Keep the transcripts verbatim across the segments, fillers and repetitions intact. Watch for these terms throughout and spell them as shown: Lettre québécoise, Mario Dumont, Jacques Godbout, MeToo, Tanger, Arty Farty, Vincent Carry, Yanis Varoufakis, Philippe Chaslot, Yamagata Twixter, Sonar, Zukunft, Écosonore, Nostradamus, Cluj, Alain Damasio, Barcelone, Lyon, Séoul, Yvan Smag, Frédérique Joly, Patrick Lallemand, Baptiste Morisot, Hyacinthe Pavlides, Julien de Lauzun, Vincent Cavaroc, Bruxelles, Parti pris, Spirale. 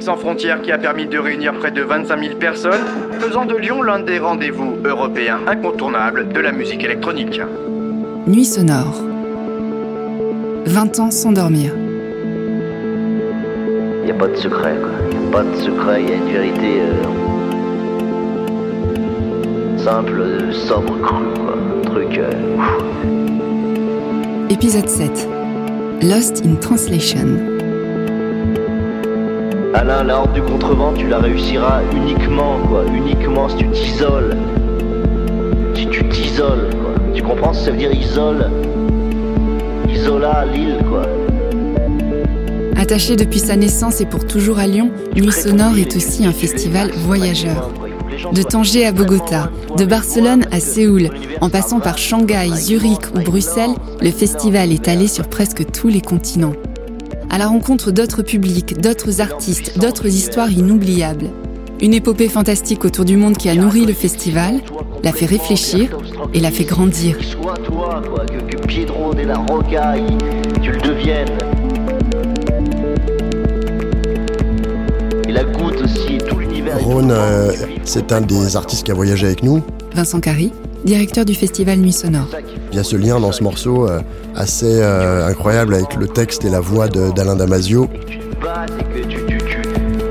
Sans frontières qui a permis de réunir près de vingt-cinq mille personnes, faisant de Lyon l'un des rendez-vous européens incontournables de la musique électronique. Nuits sonores. vingt ans sans dormir. Il n'y a pas de secret, quoi. Il n'y a pas de secret, il y a une vérité euh, simple, euh, sobre, crue, quoi. Un truc. Euh, Épisode sept. Lost in Translation. Alain, la horde du contrevent, tu la réussiras uniquement, quoi. Uniquement si tu t'isoles. Si tu t'isoles, quoi. Tu comprends ce que ça veut dire, isole? Isola, Lille, quoi. Attaché depuis sa naissance et pour toujours à Lyon, Nuits sonores est aussi un festival voyageur. De Tanger à Bogota, de Barcelone à Séoul, en passant par Shanghai, Zurich ou Bruxelles, le festival est allé sur presque tous les continents. À la rencontre d'autres publics, d'autres artistes, d'autres histoires inoubliables. Une épopée fantastique autour du monde qui a nourri le festival, l'a fait réfléchir et l'a fait grandir. Sois toi, quoi, que, que Piedro de la Rocaille, tu le deviennes. Et la goutte aussi, tout l'univers. Rone, euh, c'est un des artistes qui a voyagé avec nous. Vincent Carry, directeur du festival Nuits sonores. Il y a ce lien dans ce morceau euh, assez euh, incroyable avec le texte et la voix de, d'Alain Damasio. Et que tu te battes et que tu, tu, tu,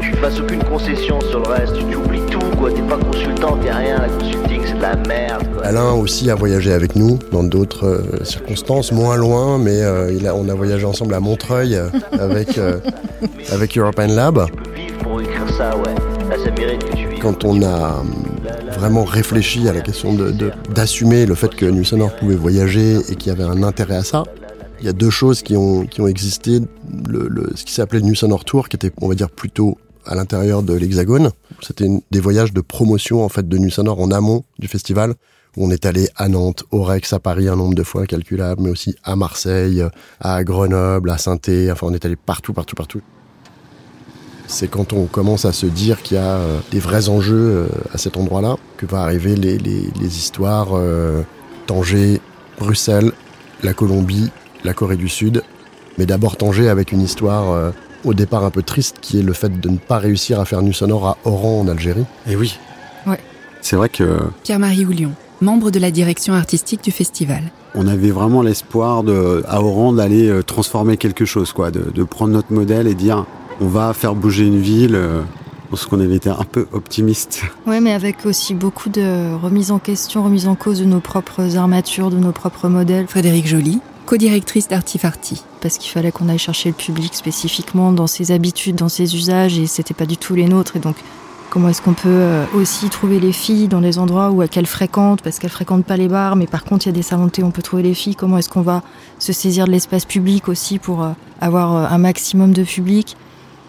tu fasses aucune concession sur le reste, tu, tu oublies tout, quoi. T'es pas consultant, t'es rien, la consulting c'est de la merde, quoi. Alain aussi a voyagé avec nous dans d'autres euh, circonstances, moins loin, mais euh, il a, on a voyagé ensemble à Montreuil euh, avec, euh, avec European Lab. Tu peux vivre pour écrire ça, ouais. Là, ça mérite que tu vives. Quand on a vraiment réfléchi à la question de, de, d'assumer le fait que Nuits sonores pouvait voyager et qu'il y avait un intérêt à ça. Il y a deux choses qui ont, qui ont existé. Le, le, ce qui s'est appelé le Nuits sonores Tour, qui était, on va dire, plutôt à l'intérieur de l'Hexagone. C'était une, des voyages de promotion en fait, de Nuits sonores en amont du festival. On est allé à Nantes, au Rex, à Paris un nombre de fois incalculable, mais aussi à Marseille, à Grenoble, à Saint-Thé. Enfin, on est allé partout, partout, partout. C'est quand on commence à se dire qu'il y a euh, des vrais enjeux euh, à cet endroit-là que va arriver les, les, les histoires euh, Tanger, Bruxelles, la Colombie, la Corée du Sud. Mais d'abord Tanger avec une histoire euh, au départ un peu triste qui est le fait de ne pas réussir à faire Nuits sonores à Oran en Algérie. Eh oui. Ouais. C'est vrai que... Pierre-Marie Oullion, membre de la direction artistique du festival. On avait vraiment l'espoir de, à Oran d'aller transformer quelque chose, quoi, de, de prendre notre modèle et dire... On va faire bouger une ville, parce qu'on avait été un peu optimiste. Oui, mais avec aussi beaucoup de remise en question, remise en cause de nos propres armatures, de nos propres modèles. Frédérique Joly, co-directrice d'Arty Farty. Parce qu'il fallait qu'on aille chercher le public spécifiquement dans ses habitudes, dans ses usages, et c'était pas du tout les nôtres. Et donc, comment est-ce qu'on peut aussi trouver les filles dans les endroits où qu'elles fréquentent, parce qu'elles fréquentent pas les bars, mais par contre, il y a des salons de thé où on peut trouver les filles. Comment est-ce qu'on va se saisir de l'espace public aussi pour avoir un maximum de public?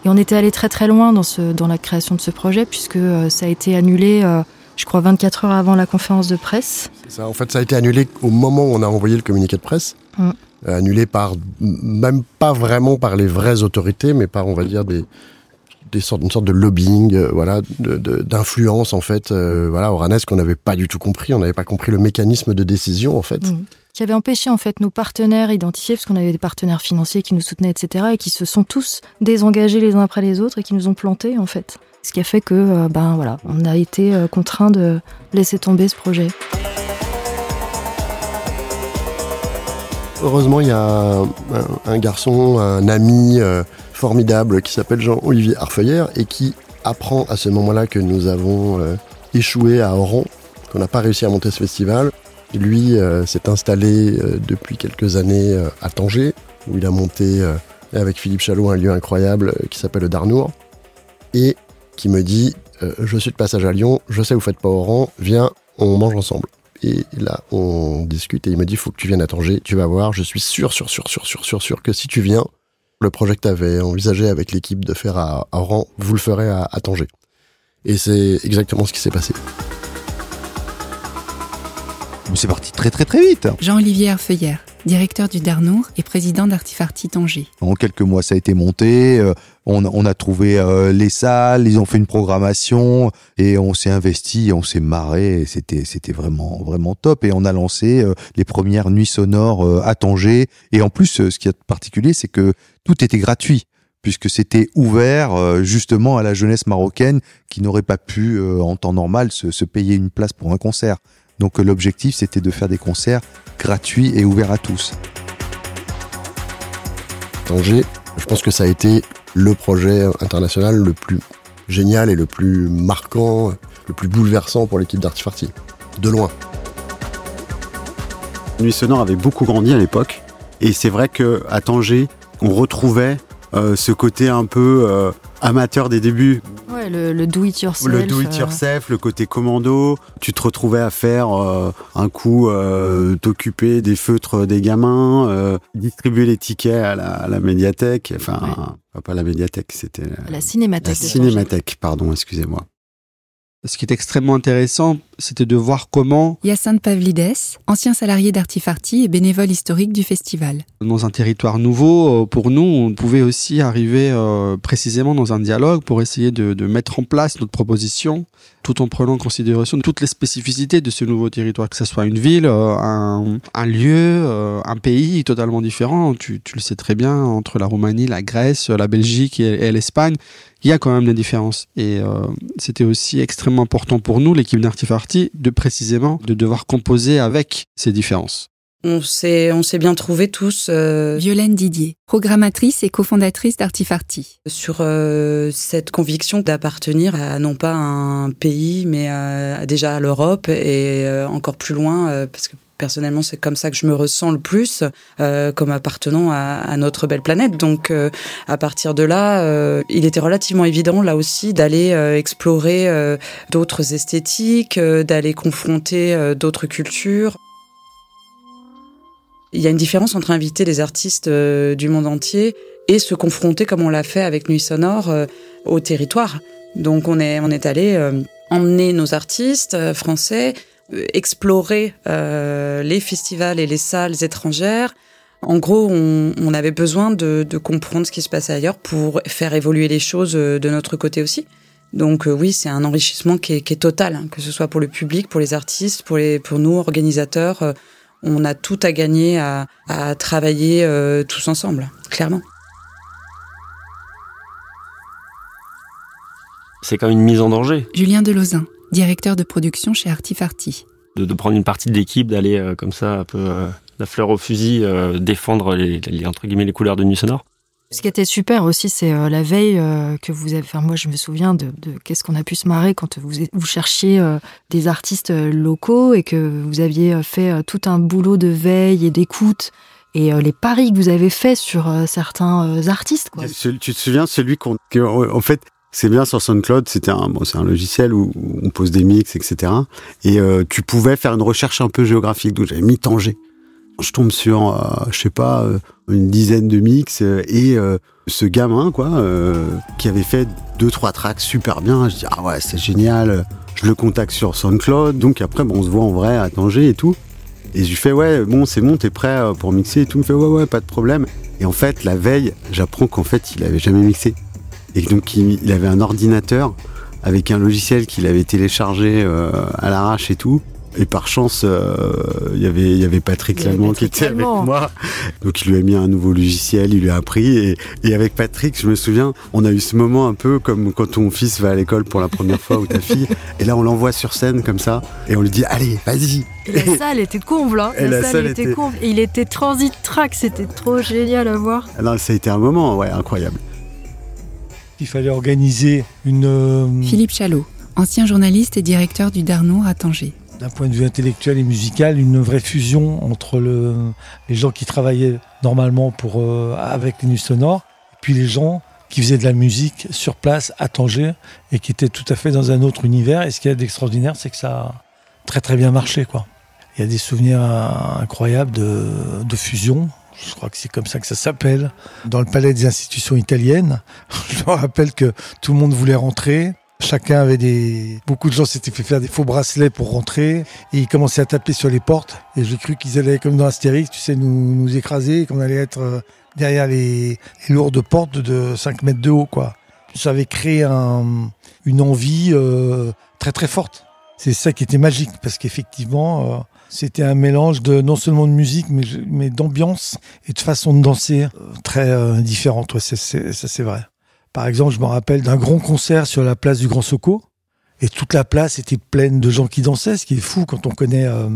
Et on était allé très très loin dans, ce, dans la création de ce projet, puisque euh, ça a été annulé, euh, je crois, vingt-quatre heures avant la conférence de presse. C'est ça, en fait, ça a été annulé au moment où on a envoyé le communiqué de presse. Mmh. Euh, annulé par, même pas vraiment par les vraies autorités, mais par, on va dire, des, des sortes, une sorte de lobbying, euh, voilà, de, de, d'influence, en fait, euh, voilà, oranaise qu'on n'avait pas du tout compris. On n'avait pas compris le mécanisme de décision, en fait. Mmh. Qui avait empêché en fait nos partenaires identifiés, parce qu'on avait des partenaires financiers qui nous soutenaient, et cetera, et qui se sont tous désengagés les uns après les autres et qui nous ont plantés en fait. Ce qui a fait que, euh, ben voilà, on a été euh, contraints de laisser tomber ce projet. Heureusement, il y a un, un, un garçon, un ami euh, formidable qui s'appelle Jean-Olivier Arfeuillère et qui apprend à ce moment-là que nous avons euh, échoué à Oran, qu'on n'a pas réussi à monter ce festival. Lui euh, s'est installé euh, depuis quelques années euh, à Tanger, où il a monté euh, avec Philippe Chaslot un lieu incroyable euh, qui s'appelle le Darnour, et qui me dit euh, « Je suis de passage à Lyon, je sais vous faites pas Oran, viens, on mange ensemble. » Et là, on discute et il me dit « Faut que tu viennes à Tanger, tu vas voir, je suis sûr, sûr, sûr, sûr, sûr, sûr, sûr que si tu viens, le projet que t'avais envisagé avec l'équipe de faire à, à Oran, vous le ferez à, à Tanger. » Et c'est exactement ce qui s'est passé. C'est parti très très très vite. Jean-Olivier Arfeuillère, directeur du Darnour et président d'Arty Farty Tanger. En quelques mois, ça a été monté. Euh, on, on a trouvé euh, les salles, ils ont fait une programmation et on s'est investi, on s'est marré. C'était, c'était vraiment, vraiment top. Et on a lancé euh, les premières nuits sonores euh, à Tanger. Et en plus, euh, ce qui est particulier, c'est que tout était gratuit, puisque c'était ouvert euh, justement à la jeunesse marocaine qui n'aurait pas pu, euh, en temps normal, se, se payer une place pour un concert. Donc euh, l'objectif, c'était de faire des concerts gratuits et ouverts à tous. Tanger, je pense que ça a été le projet international le plus génial et le plus marquant, le plus bouleversant pour l'équipe d'Arty Farty, de loin. Nuits sonores avait beaucoup grandi à l'époque, et c'est vrai qu'à Tanger, on retrouvait Euh, ce côté un peu euh, amateur des débuts. Ouais, le, le do-it-yourself. Le do-it-yourself, euh... le côté commando. Tu te retrouvais à faire euh, un coup, euh, t'occuper des feutres des gamins, euh, distribuer les tickets à la, à la médiathèque. Enfin, ouais. Pas la médiathèque, c'était... La, la cinémathèque. La cinémathèque, pardon, excusez-moi. Ce qui est extrêmement intéressant, c'était de voir comment... Hyacinthe Pavlides, ancien salarié d'Arty Farty et bénévole historique du festival. Dans un territoire nouveau, pour nous, on pouvait aussi arriver euh, précisément dans un dialogue pour essayer de, de mettre en place notre proposition, tout en prenant en considération toutes les spécificités de ce nouveau territoire, que ce soit une ville, euh, un, un lieu, euh, un pays totalement différent. Tu, tu le sais très bien, entre la Roumanie, la Grèce, la Belgique et, et l'Espagne, il y a quand même des différences. Et euh, c'était aussi extrêmement important pour nous, l'équipe d'Arty Farty, de précisément de devoir composer avec ces différences. On s'est, on s'est bien trouvés tous. Euh... Violaine Didier, programmatrice et cofondatrice d'Arty Farty. Sur euh, cette conviction d'appartenir à non pas à un pays, mais à, déjà à l'Europe et euh, encore plus loin, euh, parce que personnellement, c'est comme ça que je me ressens le plus, euh, comme appartenant à, à notre belle planète. Donc, euh, à partir de là, euh, il était relativement évident, là aussi, d'aller euh, explorer euh, d'autres esthétiques, euh, d'aller confronter euh, d'autres cultures. Il y a une différence entre inviter des artistes euh, du monde entier et se confronter, comme on l'a fait avec Nuits sonores, euh, au territoire. Donc, on est, on est allé euh, emmener nos artistes euh, français, explorer euh, les festivals et les salles étrangères. En gros, on, on avait besoin de, de comprendre ce qui se passait ailleurs pour faire évoluer les choses de notre côté aussi. Donc euh, oui, c'est un enrichissement qui est, qui est total, hein, que ce soit pour le public, pour les artistes, pour, les, pour nous, organisateurs. Euh, on a tout à gagner à, à travailler euh, tous ensemble, clairement. C'est quand même une mise en danger. Julien de Lauzun, directeur de production chez Arty Farty. De, de prendre une partie de l'équipe, d'aller euh, comme ça, un peu euh, la fleur au fusil, euh, défendre les, les, entre guillemets, les couleurs de Nuits sonores. Ce qui était super aussi, c'est euh, la veille euh, que vous avez... Enfin, moi, je me souviens de, de qu'est-ce qu'on a pu se marrer quand vous, vous cherchiez euh, des artistes locaux et que vous aviez fait euh, tout un boulot de veille et d'écoute et euh, les paris que vous avez faits sur euh, certains euh, artistes, quoi. Tu, tu te souviens, celui qu'on... Que, en fait... C'est bien sur SoundCloud, c'était un, bon, c'est un logiciel où on pose des mix, et cetera. Et euh, tu pouvais faire une recherche un peu géographique, donc j'avais mis Tanger. Je tombe sur, euh, je sais pas, une dizaine de mix, et euh, ce gamin, quoi, euh, qui avait fait deux, trois tracks super bien. Je dis, ah ouais, c'est génial, je le contacte sur SoundCloud, donc après, bon, on se voit en vrai à Tanger et tout. Et je lui fais, ouais, bon, c'est bon, t'es prêt pour mixer et tout. Il me fait, ouais, ouais, pas de problème. Et en fait, la veille, j'apprends qu'en fait, il avait jamais mixé. Et donc, il avait un ordinateur avec un logiciel qu'il avait téléchargé euh, à l'arrache et tout. Et par chance, euh, il y avait, il y avait Patrick Lallemand qui était Lallemand. Avec moi. Donc, il lui a mis un nouveau logiciel, il lui a appris. Et, et avec Patrick, je me souviens, on a eu ce moment un peu comme quand ton fils va à l'école pour la première fois ou ta fille. Et là, on l'envoie sur scène comme ça. Et on lui dit, allez, vas-y. Et la salle était comble, hein. La, la salle, salle était, était comble. Et il était transit track. C'était trop génial à voir. Non, ça a été un moment, ouais, incroyable. Il fallait organiser une... Euh... Philippe Chaslot, ancien journaliste et directeur du Darnour à Tanger. D'un point de vue intellectuel et musical, une vraie fusion entre le, les gens qui travaillaient normalement pour, euh, avec les Nuits sonores, et puis les gens qui faisaient de la musique sur place à Tanger et qui étaient tout à fait dans un autre univers. Et ce qu'il y a d'extraordinaire, c'est que ça a très très bien marché, quoi. Il y a des souvenirs incroyables de, de fusion. Je crois que c'est comme ça que ça s'appelle. Dans le palais des institutions italiennes, je me rappelle que tout le monde voulait rentrer. Chacun avait des... Beaucoup de gens s'étaient fait faire des faux bracelets pour rentrer. Et ils commençaient à taper sur les portes. Et j'ai cru qu'ils allaient, comme dans Astérix, tu sais, nous, nous écraser. Qu'on allait être derrière les, les lourdes portes de cinq mètres de haut, quoi. Ça avait créé un, une envie euh, très, très forte. C'est ça qui était magique. Parce qu'effectivement, euh, c'était un mélange de, non seulement de musique, mais, mais d'ambiance et de façon de danser euh, très euh, différente. Ouais, c'est, c'est, ça, c'est vrai. Par exemple, je me rappelle d'un grand concert sur la place du Grand Soko, et toute la place était pleine de gens qui dansaient, ce qui est fou quand on connaît euh,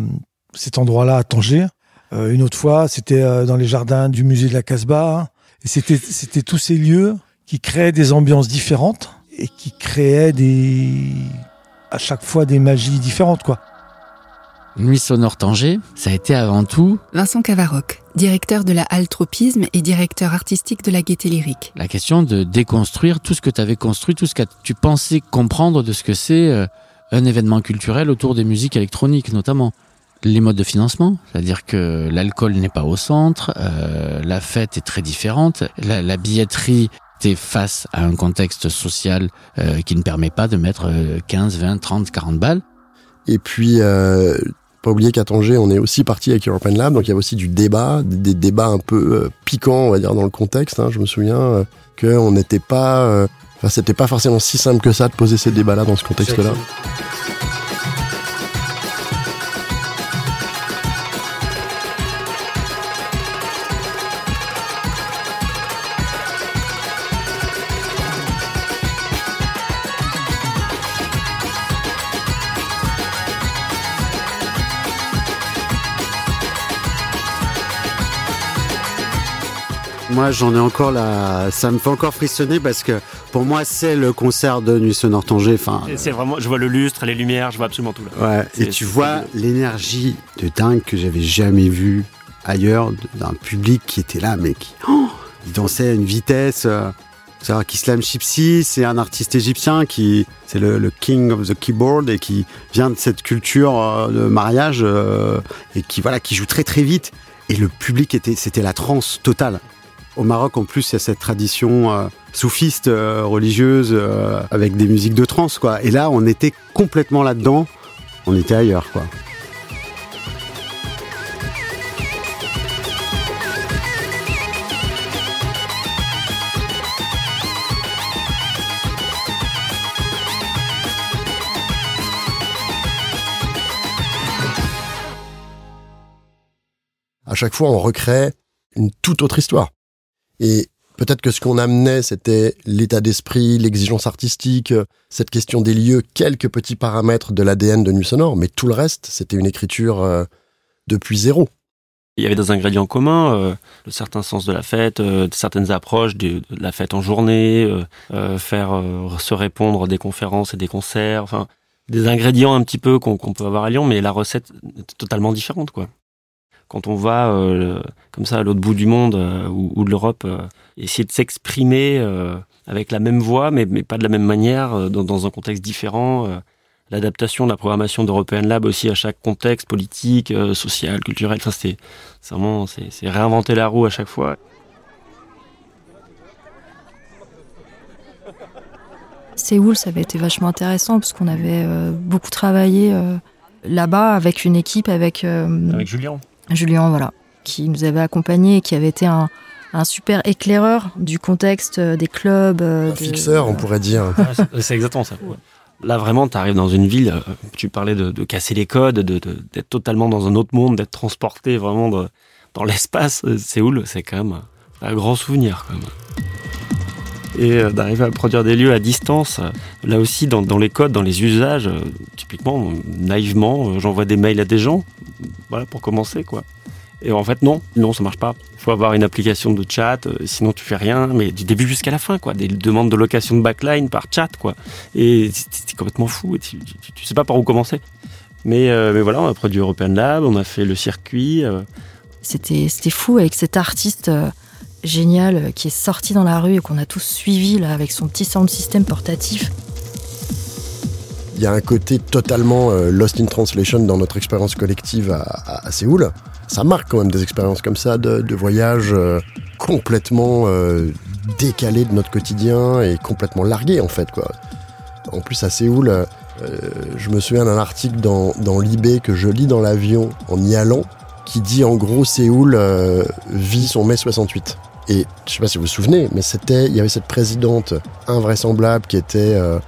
cet endroit-là à Tanger. Euh, une autre fois, c'était euh, dans les jardins du musée de la Casbah, hein, et c'était, c'était tous ces lieux qui créaient des ambiances différentes et qui créaient des, à chaque fois des magies différentes, quoi. Nuits sonores Tanger, ça a été avant tout... Vincent Cavaroc, directeur de la Halle Tropisme et directeur artistique de la Gaieté Lyrique. La question de déconstruire tout ce que tu avais construit, tout ce que tu pensais comprendre de ce que c'est un événement culturel autour des musiques électroniques, notamment. Les modes de financement, c'est-à-dire que l'alcool n'est pas au centre, euh, la fête est très différente, la, la billetterie... face à un contexte social euh, qui ne permet pas de mettre euh, quinze, vingt, trente, quarante balles. Et puis, euh, pas oublier qu'à Tanger, on est aussi parti avec European Lab, donc il y avait aussi du débat, des débats un peu euh, piquants, on va dire, dans le contexte. Hein, je me souviens euh, qu'on n'était pas... Euh, enfin, c'était pas forcément si simple que ça de poser ces débats-là dans ce contexte-là. Moi, j'en ai encore la... Ça me fait encore frissonner parce que pour moi, c'est le concert de Nuits sonores Tanger. Enfin, c'est vraiment... Je vois le lustre, les lumières, je vois absolument tout là. Ouais. Et tu vois l'énergie de dingue que j'avais jamais vue ailleurs d'un public qui était là, mais qui oh il dansait à une vitesse. C'est-à-dire qu'Islam Gypsy, c'est un artiste égyptien qui, c'est le, le king of the keyboard et qui vient de cette culture euh, de mariage euh, et qui voilà, qui joue très très vite. Et le public était, c'était la transe totale. Au Maroc, en plus, il y a cette tradition euh, soufiste, euh, religieuse, euh, avec des musiques de trance, quoi. Et là, on était complètement là-dedans. On était ailleurs, quoi. À chaque fois, on recrée une toute autre histoire. Et peut-être que ce qu'on amenait, c'était l'état d'esprit, l'exigence artistique, cette question des lieux, quelques petits paramètres de l'A D N de Nuits sonores, mais tout le reste, c'était une écriture euh, depuis zéro. Il y avait des ingrédients communs, euh, certains sens de la fête, euh, certaines approches de, de la fête en journée, euh, euh, faire euh, se répondre des conférences et des concerts, enfin des ingrédients un petit peu qu'on, qu'on peut avoir à Lyon, mais la recette est totalement différente, quoi. Quand on va euh, comme ça à l'autre bout du monde euh, ou, ou de l'Europe, euh, essayer de s'exprimer euh, avec la même voix, mais, mais pas de la même manière, euh, dans, dans un contexte différent. Euh, l'adaptation de la programmation d'European Lab aussi à chaque contexte politique, euh, social, culturel, ça c'est, c'est vraiment c'est, c'est réinventer la roue à chaque fois. Séoul, ça avait été vachement intéressant parce qu'on avait euh, beaucoup travaillé euh, là-bas avec une équipe, avec... Euh, avec Julien Julien, voilà, qui nous avait accompagnés et qui avait été un, un super éclaireur du contexte euh, des clubs. Euh, un des, fixeur, euh, on pourrait dire. c'est, c'est exactement ça. Ouais. Là, vraiment, tu arrives dans une ville, tu parlais de, de casser les codes, de, de, d'être totalement dans un autre monde, d'être transporté vraiment de, dans l'espace. Séoul, c'est quand même un grand souvenir, quand même. Et euh, d'arriver à produire des lieux à distance, là aussi, dans, dans les codes, dans les usages, euh, typiquement, naïvement, euh, j'envoie des mails à des gens. Voilà, pour commencer, quoi. Et en fait, non, non, ça marche pas. Il faut avoir une application de chat, sinon tu fais rien, mais du début jusqu'à la fin, quoi. Des demandes de location de backline par chat, quoi. Et c'est complètement fou, et tu, tu, tu sais pas par où commencer. Mais, euh, mais voilà, on a produit European Lab, on a fait le circuit. Euh. C'était, c'était fou avec cet artiste euh, génial euh, qui est sorti dans la rue et qu'on a tous suivi, là, avec son petit sound system portatif. Il y a un côté totalement euh, lost in translation dans notre expérience collective à, à, à Séoul. Ça marque quand même des expériences comme ça, de, de voyages euh, complètement euh, décalés de notre quotidien et complètement largués, en fait, quoi. En plus, à Séoul, euh, je me souviens d'un article dans, dans l'I B que je lis dans l'avion en y allant, qui dit en gros Séoul euh, vit son mai soixante-huit. Et je sais pas si vous vous souvenez, mais c'était, il y avait cette présidente invraisemblable qui était euh,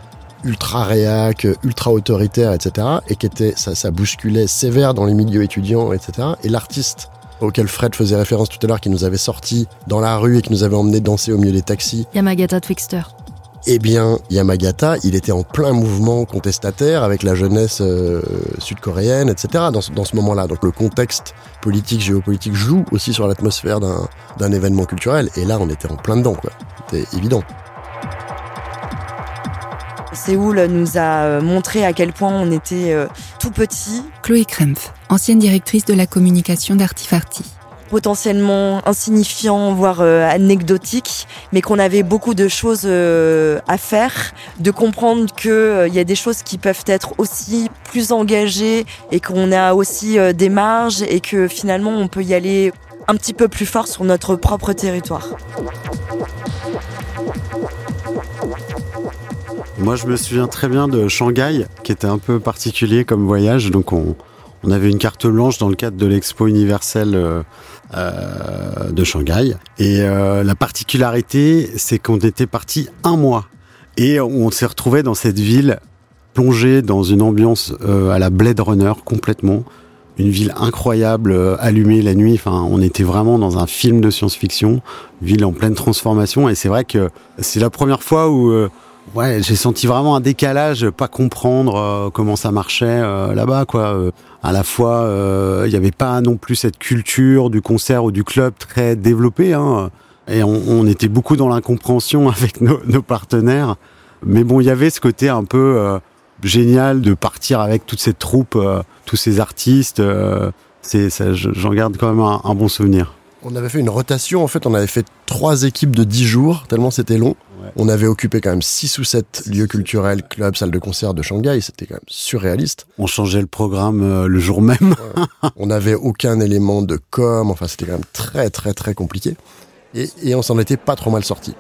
ultra réac, ultra autoritaire, et cetera. Et qui était, ça, ça bousculait sévère dans les milieux étudiants, et cetera. Et l'artiste auquel Fred faisait référence tout à l'heure, qui nous avait sortis dans la rue et qui nous avait emmenés danser au milieu des taxis. Yamagata Twixter. Eh bien, Yamagata, il était en plein mouvement contestataire avec la jeunesse euh, sud-coréenne, et cetera, dans ce, dans ce moment-là. Donc le contexte politique, géopolitique joue aussi sur l'atmosphère d'un, d'un événement culturel. Et là, on était en plein dedans, quoi. C'était évident. Séoul nous a montré à quel point on était euh, tout petit. Chloé Krempf, ancienne directrice de la communication d'Arty Farty. Potentiellement insignifiant, voire euh, anecdotique, mais qu'on avait beaucoup de choses euh, à faire, de comprendre qu'il euh, y a des choses qui peuvent être aussi plus engagées et qu'on a aussi euh, des marges et que finalement on peut y aller un petit peu plus fort sur notre propre territoire. Moi je me souviens très bien de Shanghai, qui était un peu particulier comme voyage, donc on... On avait une carte blanche dans le cadre de l'expo universelle euh, euh, de Shanghai. Et euh, la particularité, c'est qu'on était parti un mois. Et on s'est retrouvé dans cette ville, plongée dans une ambiance euh, à la Blade Runner, complètement. Une ville incroyable, euh, allumée la nuit. Enfin, on était vraiment dans un film de science-fiction. Ville en pleine transformation. Et c'est vrai que c'est la première fois où... Euh, Ouais, j'ai senti vraiment un décalage, pas comprendre euh, comment ça marchait euh, là-bas, quoi. Euh, à la fois, il euh, n'y avait pas non plus cette culture du concert ou du club très développée, hein. Et on, on était beaucoup dans l'incompréhension avec nos, nos partenaires. Mais bon, il y avait ce côté un peu euh, génial de partir avec toute cette troupe, euh, tous ces artistes. Euh, c'est, ça, j'en garde quand même un, un bon souvenir. On avait fait une rotation, en fait, on avait fait trois équipes de dix jours, tellement c'était long. Ouais. On avait occupé quand même six ou sept lieux culturels, clubs, salles de concert de Shanghai, c'était quand même surréaliste. On changeait le programme euh, le jour même. Ouais. On n'avait aucun élément de com, enfin c'était quand même très très très compliqué. Et, et on s'en était pas trop mal sortis.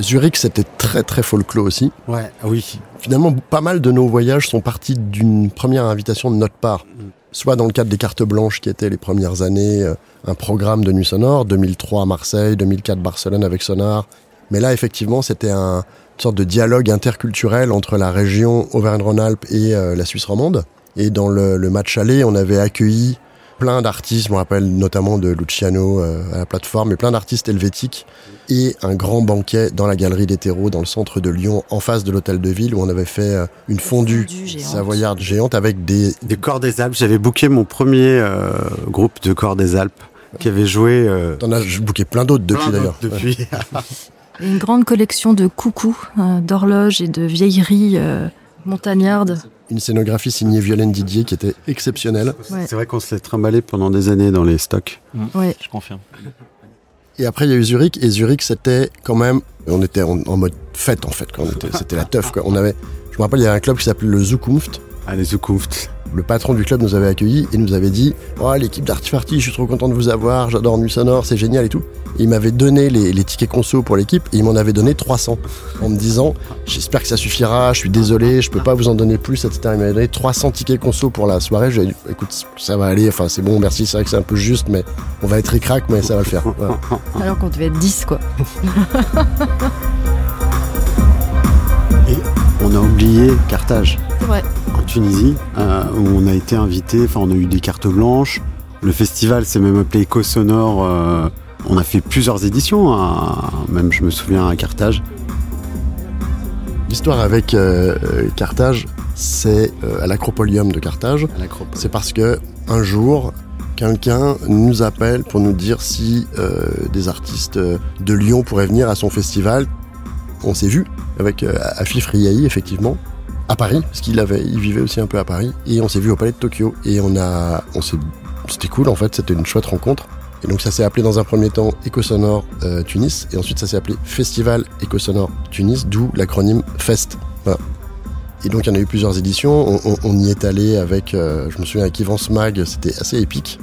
Zurich, c'était très très folklore aussi. Ouais, oui. Finalement, pas mal de nos voyages sont partis d'une première invitation de notre part. Soit dans le cadre des cartes blanches qui étaient les premières années, un programme de Nuits sonores, deux mille trois à Marseille, deux mille quatre Barcelone avec Sonar. Mais là, effectivement, c'était un, une sorte de dialogue interculturel entre la région Auvergne-Rhône-Alpes et euh, la Suisse romande. Et dans le, le match aller, on avait accueilli plein d'artistes, je me rappelle notamment de Luciano euh, à la plateforme, mais plein d'artistes helvétiques et un grand banquet dans la galerie des terreaux, dans le centre de Lyon, en face de l'hôtel de ville, où on avait fait euh, une fondue savoyarde géante avec des... Des Cors des Alpes, j'avais booké mon premier euh, groupe de Cors des Alpes qui avait joué... Euh... T'en as booké plein d'autres depuis plein d'ailleurs. D'autres depuis. Une grande collection de coucous, euh, d'horloges et de vieilleries... Euh... montagnarde. Une scénographie signée Violaine Didier qui était exceptionnelle. Ouais. C'est vrai qu'on se l'est trimballé pendant des années dans les stocks. Mmh. Ouais. Je confirme. Et après, il y a eu Zurich. Et Zurich, c'était quand même... On était en, en mode fête, en fait. Quand on était, c'était la teuf, quoi. On avait... Je me rappelle, il y avait un club qui s'appelait le Zukunft. Ah, les Zukunft. Le patron du club nous avait accueillis et nous avait dit « Oh, l'équipe d'Arty Farty, je suis trop content de vous avoir. J'adore Nuits sonores, c'est génial et tout. » Il m'avait donné les, les tickets conso pour l'équipe et il m'en avait donné trois cents en me disant « J'espère que ça suffira, je suis désolé, je peux pas vous en donner plus, et cetera » Il m'avait donné trois cents tickets conso pour la soirée. J'ai dit « Écoute, ça va aller, enfin c'est bon, merci, c'est vrai que c'est un peu juste, mais on va être ric-rac, mais ça va le faire. Ouais. » Alors qu'on devait être dix, quoi. Et on a oublié Carthage. C'est vrai. En Tunisie, euh, où on a été invité, enfin on a eu des cartes blanches. Le festival s'est même appelé Écosonore. Euh, on a fait plusieurs éditions, à, même je me souviens à Carthage. L'histoire avec euh, Carthage, c'est euh, à l'Acropolium de Carthage. À l'Acropole. C'est parce que un jour, quelqu'un nous appelle pour nous dire si euh, des artistes de Lyon pourraient venir à son festival. On s'est vu avec euh, Afif Riahi, effectivement. À Paris, parce qu'il avait, il vivait aussi un peu à Paris, et on s'est vu au Palais de Tokyo, et on a, on s'est, c'était cool en fait, c'était une chouette rencontre, et donc ça s'est appelé dans un premier temps Écosonore euh, Tunis, et ensuite ça s'est appelé Festival Écosonore Tunis, d'où l'acronyme FEST. Voilà. Et donc il y en a eu plusieurs éditions, on, on, on y est allé avec, euh, je me souviens avec Yvan Smag, c'était assez épique,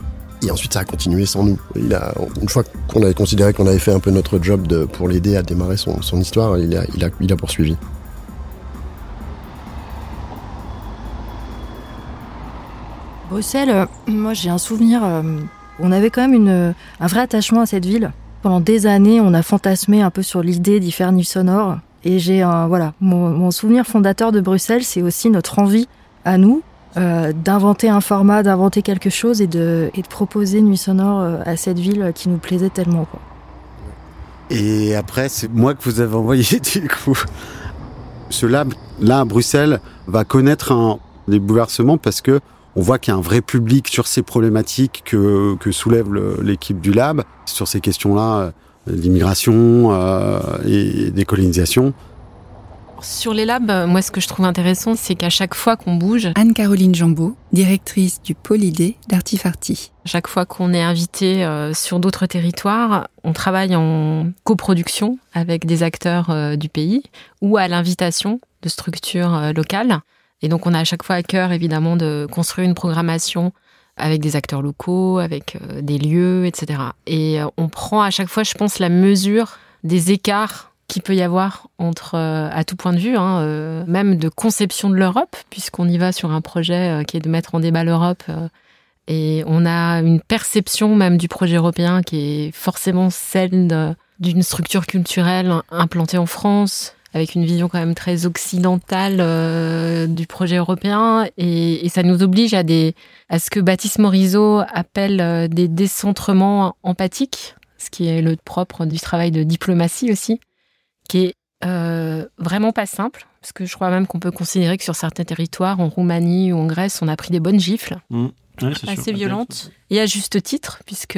Et ensuite, ça a continué sans nous. Il a, une fois qu'on avait considéré qu'on avait fait un peu notre job de, pour l'aider à démarrer son, son histoire, il a, il a, il a poursuivi. Bruxelles, euh, moi j'ai un souvenir, euh, on avait quand même une, un vrai attachement à cette ville. Pendant des années, on a fantasmé un peu sur l'idée d'y faire Nuits sonores. Et j'ai un, voilà, mon, mon souvenir fondateur de Bruxelles, c'est aussi notre envie à nous euh, d'inventer un format, d'inventer quelque chose et de, et de proposer Nuits sonores à cette ville qui nous plaisait tellement, quoi. Et après, c'est moi que vous avez envoyé du coup. Ce lab, là, à Bruxelles, va connaître un, des bouleversements parce que on voit qu'il y a un vrai public sur ces problématiques que, que soulève le, l'équipe du lab, sur ces questions-là, l'immigration euh, et décolonisation. Sur les labs, moi, ce que je trouve intéressant, c'est qu'à chaque fois qu'on bouge... Anne-Caroline Jambaud, directrice du pôle idée d'Arty Farty. Chaque fois qu'on est invité euh, sur d'autres territoires, on travaille en coproduction avec des acteurs euh, du pays ou à l'invitation de structures euh, locales. Et donc, on a à chaque fois à cœur, évidemment, de construire une programmation avec des acteurs locaux, avec des lieux, et cetera. Et on prend à chaque fois, je pense, la mesure des écarts qu'il peut y avoir entre, à tout point de vue, hein, même de conception de l'Europe, puisqu'on y va sur un projet qui est de mettre en débat l'Europe. Et on a une perception même du projet européen qui est forcément celle de, d'une structure culturelle implantée en France, avec une vision quand même très occidentale euh, du projet européen. Et, et ça nous oblige à, des, à ce que Baptiste Morisot appelle euh, des décentrements empathiques, ce qui est le propre du travail de diplomatie aussi, qui est euh, vraiment pas simple, parce que je crois même qu'on peut considérer que sur certains territoires, en Roumanie ou en Grèce, on a pris des bonnes gifles, mmh. ouais, c'est assez sûr. violentes, et à juste titre, puisque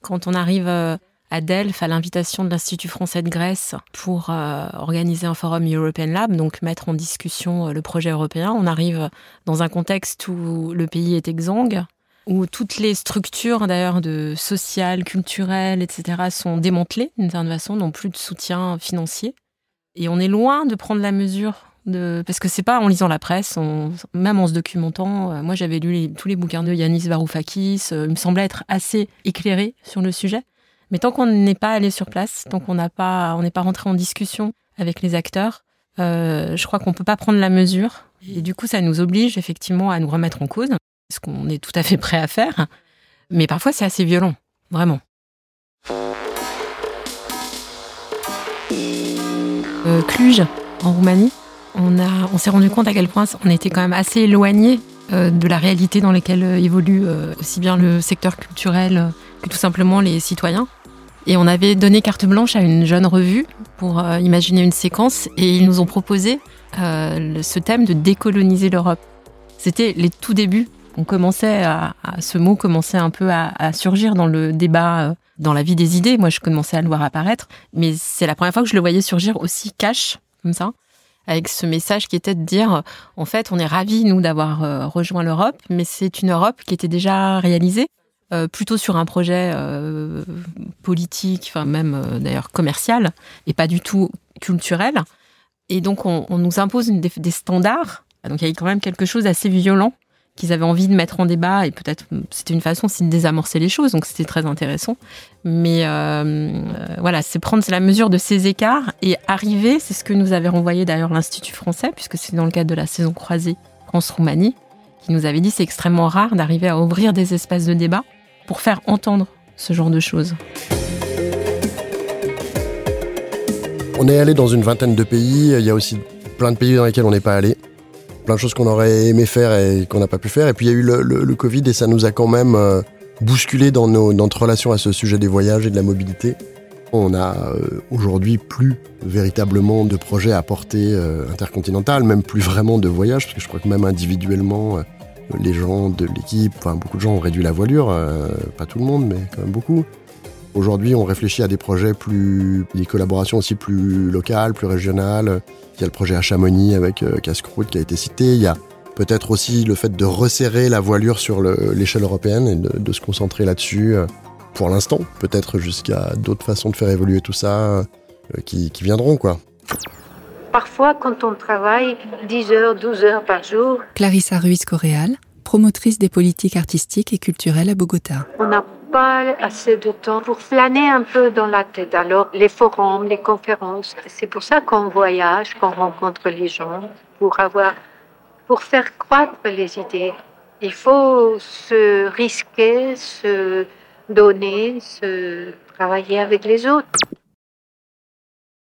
quand on arrive... Euh, à Delft, à l'invitation de l'Institut français de Grèce pour euh, organiser un forum European Lab, donc mettre en discussion euh, le projet européen. On arrive dans un contexte où le pays est exsangue, où toutes les structures d'ailleurs de sociales, culturelles, et cetera sont démantelées d'une certaine façon, n'ont plus de soutien financier. Et on est loin de prendre la mesure, de... parce que c'est pas en lisant la presse, on... même en se documentant. Euh, moi j'avais lu les... tous les bouquins de Yanis Varoufakis, euh, il me semblait être assez éclairé sur le sujet. Mais tant qu'on n'est pas allé sur place, tant qu'on n'a pas, on n'est pas rentré en discussion avec les acteurs, euh, je crois qu'on peut pas prendre la mesure. Et du coup, ça nous oblige effectivement à nous remettre en cause, ce qu'on est tout à fait prêt à faire. Mais parfois, c'est assez violent, vraiment. Euh, Cluj, en Roumanie, on a, on s'est rendu compte à quel point on était quand même assez éloigné euh, de la réalité dans laquelle évolue euh, aussi bien le secteur culturel euh, que tout simplement les citoyens. Et on avait donné carte blanche à une jeune revue pour euh, imaginer une séquence et ils nous ont proposé euh, ce thème de décoloniser l'Europe. C'était les tout débuts. On commençait à, à, ce mot commençait un peu à, à surgir dans le débat, euh, dans la vie des idées. Moi, je commençais à le voir apparaître, mais c'est la première fois que je le voyais surgir aussi cash, comme ça, avec ce message qui était de dire, en fait, on est ravis, nous, d'avoir euh, rejoint l'Europe, mais c'est une Europe qui était déjà réalisée. Euh, plutôt sur un projet euh, politique, enfin même euh, d'ailleurs commercial, et pas du tout culturel. Et donc on, on nous impose une, des, des standards. Donc il y avait quand même quelque chose d'assez violent qu'ils avaient envie de mettre en débat, et peut-être c'était une façon aussi de désamorcer les choses, donc c'était très intéressant. Mais euh, euh, voilà, c'est prendre la mesure de ces écarts et arriver, c'est ce que nous avait renvoyé d'ailleurs l'Institut français, puisque c'est dans le cadre de la saison croisée France-Roumanie, qui nous avait dit c'est extrêmement rare d'arriver à ouvrir des espaces de débat pour faire entendre ce genre de choses. On est allé dans une vingtaine de pays. Il y a aussi plein de pays dans lesquels on n'est pas allé. Plein de choses qu'on aurait aimé faire et qu'on n'a pas pu faire. Et puis il y a eu le, le, le Covid et ça nous a quand même euh, bousculé dans nos, notre relation à ce sujet des voyages et de la mobilité. On n'a euh, aujourd'hui plus véritablement de projets à portée euh, intercontinentale, même plus vraiment de voyages, parce que je crois que même individuellement... Euh, les gens de l'équipe, enfin beaucoup de gens ont réduit la voilure, euh, pas tout le monde, mais quand même beaucoup. Aujourd'hui, on réfléchit à des projets plus, des collaborations aussi plus locales, plus régionales. Il y a le projet à Chamonix avec euh, Casse-Croûte qui a été cité. Il y a peut-être aussi le fait de resserrer la voilure sur le, l'échelle européenne et de, de se concentrer là-dessus euh, pour l'instant. Peut-être jusqu'à d'autres façons de faire évoluer tout ça euh, qui, qui viendront, quoi. Parfois, quand on travaille dix heures, douze heures par jour... Clarissa Ruiz-Correal, promotrice des politiques artistiques et culturelles à Bogota. On n'a pas assez de temps pour flâner un peu dans la tête. Alors, les forums, les conférences, c'est pour ça qu'on voyage, qu'on rencontre les gens, pour avoir, pour faire croître les idées. Il faut se risquer, se donner, se travailler avec les autres.